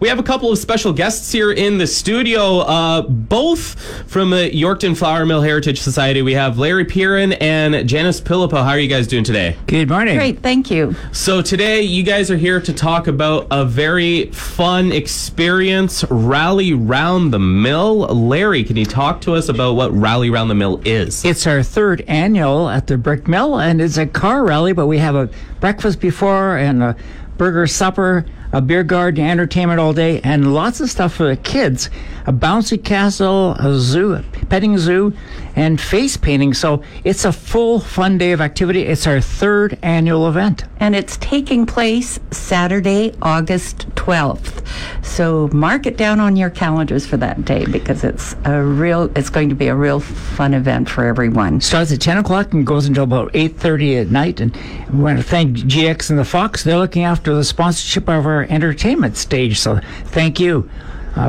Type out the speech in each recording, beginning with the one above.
We have a couple of special guests here in the studio, both from the Yorkton Flour Mill Heritage Society. We have Larry Piran and Janice Pilipa. How are you guys doing today? Good morning. Great, thank you. So today you guys are here to talk about a very fun experience, Rally Round the Mill. Larry, can you talk to us about what Rally Round the Mill is? It's our third annual at the Brick Mill, and it's a car rally, but we have a breakfast before and a burger supper, a beer garden, entertainment all day, and lots of stuff for the kids. A bouncy castle, a zoo, a petting zoo, and face painting. So it's a full fun day of activity. It's our third annual event. And it's taking place Saturday, August 12th. So mark it down on your calendars for that day, because it's going to be a real fun event for everyone. Starts at 10 o'clock and goes until about 8:30 at night. And we want to thank GX and the Fox. They're looking after the sponsorship of our entertainment stage, so thank you,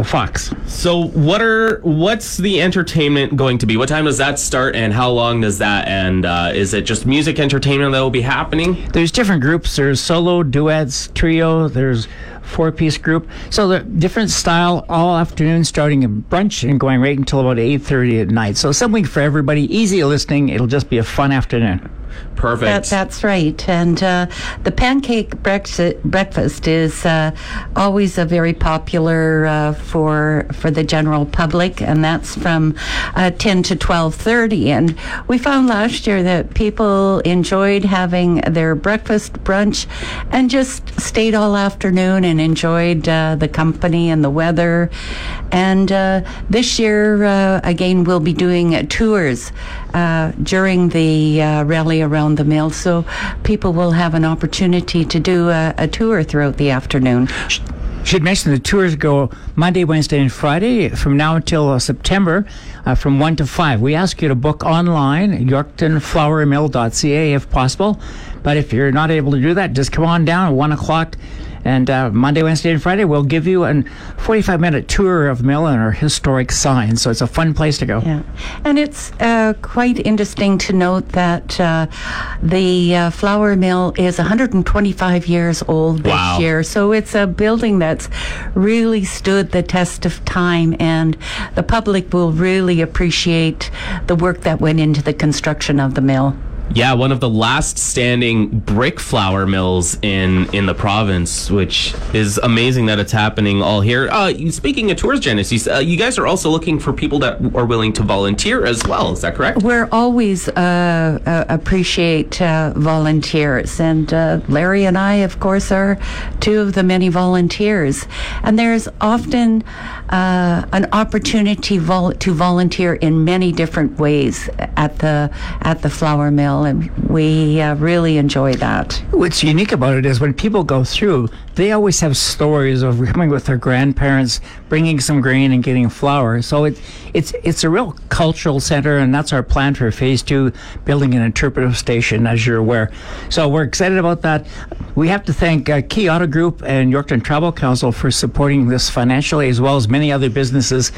Fox. So what's the entertainment going to be? What time does that start and how long does that end? Is it just music entertainment that will be happening? There's different groups. There's solo, duets, trio, there's four-piece group. So the different style all afternoon, starting at brunch and going right until about 8:30 at night. So something for everybody, easy listening. It'll just be a fun afternoon. Perfect. That's right. And the pancake breakfast is always a very popular for the general public, and that's from 10 to 12:30. And we found last year that people enjoyed having their breakfast, brunch, and just stayed all afternoon and enjoyed the company and the weather. And this year, again, we'll be doing tours during the rally around the mill, so people will have an opportunity to do a tour throughout the afternoon. Should mention the tours go Monday, Wednesday, and Friday from now until September from 1 to 5. We ask you to book online, yorktonflourmill.ca if possible. But if you're not able to do that, just come on down at 1 o'clock. And Monday, Wednesday, and Friday, we'll give you a 45-minute tour of mill and our historic signs. So it's a fun place to go. Yeah. And it's quite interesting to note that the flour mill is 125 years old this year. So it's a building that's really stood the test of time, and the public will really appreciate the work that went into the construction of the mill. Yeah, one of the last standing brick flour mills in the province, which is amazing that it's happening all here. Speaking of tours, Janice, you guys are also looking for people that are willing to volunteer as well. Is that correct? We're always appreciate volunteers. And Larry and I, of course, are two of the many volunteers. And there's often an opportunity to volunteer in many different ways at the flour mill. And we really enjoy that. What's unique about it is when people go through, they always have stories of coming with their grandparents, bringing some grain and getting flour. So it's a real cultural center, and that's our plan for phase 2, building an interpretive station, as you're aware. So we're excited about that. We have to thank Key Auto Group and Yorkton Tribal Council for supporting this financially, as well as many other businesses.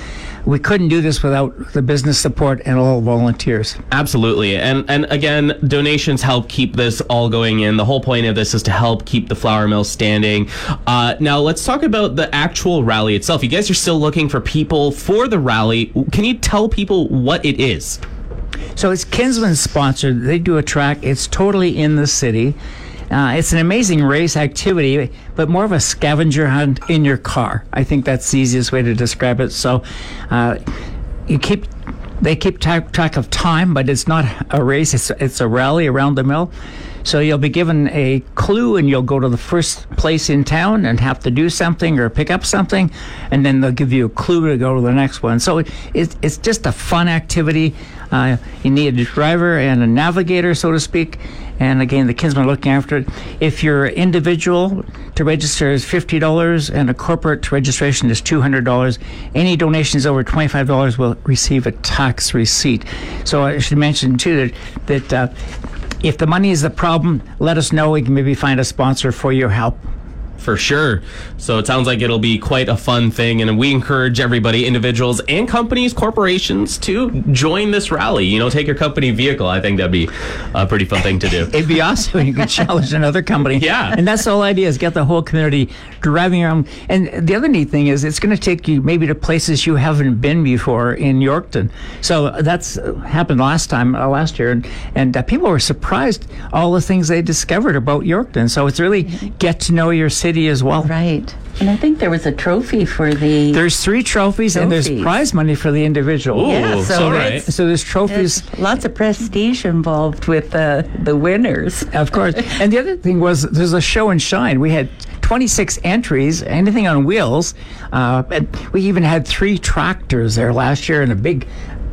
We couldn't do this without the business support and all volunteers. Absolutely. And again, donations help keep this all going in. The whole point of this is to help keep the flour mill standing. Now let's talk about the actual rally itself. You guys are still looking for people for the rally. Can you tell people what it is? So it's Kinsman sponsored. They do a track. It's totally in the city. It's an amazing race activity, but more of a scavenger hunt in your car. I think that's the easiest way to describe it. So they keep track of time, but it's not a race. It's a rally around the mill. So you'll be given a clue, and you'll go to the first place in town and have to do something or pick up something, and then they'll give you a clue to go to the next one. So it's just a fun activity. You need a driver and a navigator, so to speak. And again, the Kinsmen are looking after it. If you're an individual, to register is $50, and a corporate registration is $200. Any donations over $25 will receive a tax receipt. So I should mention, too, that if the money is the problem, let us know. We can maybe find a sponsor for your help. for sure. So it sounds like it'll be quite a fun thing, and we encourage everybody, individuals and companies, corporations, to join this rally. You know, take your company vehicle. I think that'd be a pretty fun thing to do. It'd be awesome when you could challenge another company. Yeah. And that's the whole idea, is get the whole community driving around. And the other neat thing is it's going to take you maybe to places you haven't been before in Yorkton. So that's happened last year. And people were surprised all the things they discovered about Yorkton. So it's really get to know your city as well. Right. And I think there was a trophy for the... There's three trophies. And there's prize money for the individual. Ooh, yeah, so there's trophies. There's lots of prestige involved with the winners. Of course. And the other thing was there's a show and shine. We had 26 entries, anything on wheels. And we even had 3 tractors there last year and a big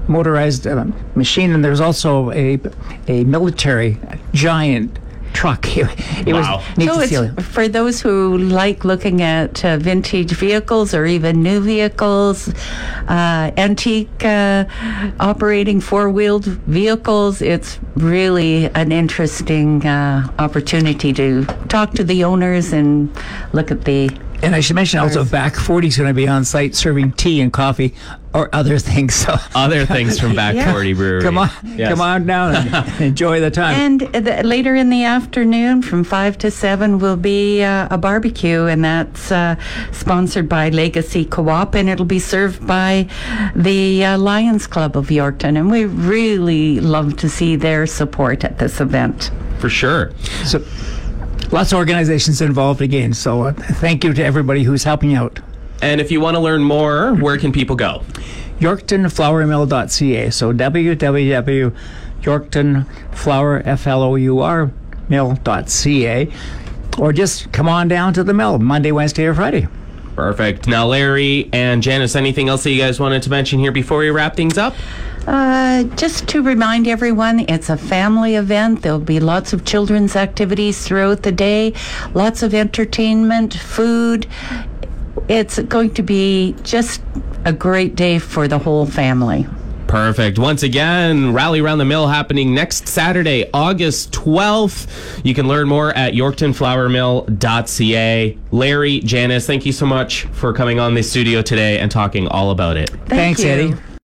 motorized machine. And there's also a military giant truck. It wow. was neat. So it's for those who like looking at vintage vehicles or even new vehicles, antique operating 4-wheeled vehicles. It's really an interesting opportunity to talk to the owners and look at the... And I should mention also Back 40 is going to be on site serving tea and coffee or other things. So other things from Back 40 Brewery. Come on down and enjoy the time. And later in the afternoon from 5 to 7 will be a barbecue, and that's sponsored by Legacy Co-op, and it'll be served by the Lions Club of Yorkton. And we really love to see their support at this event. For sure. So, lots of organizations involved again, so thank you to everybody who's helping out. And if you want to learn more, where can people go? yorktonflourmill.ca, so www.yorktonflourmill.ca, or just come on down to the mill Monday, Wednesday, or Friday. Perfect. Now, Larry and Janice, anything else that you guys wanted to mention here before we wrap things up? Just to remind everyone, it's a family event. There'll be lots of children's activities throughout the day, lots of entertainment, food. It's going to be just a great day for the whole family. Perfect. Once again, Rally Round the Mill happening next Saturday, August 12th. You can learn more at yorktonflourmill.ca. Larry, Janice, thank you so much for coming on the studio today and talking all about it. Thanks, Eddie.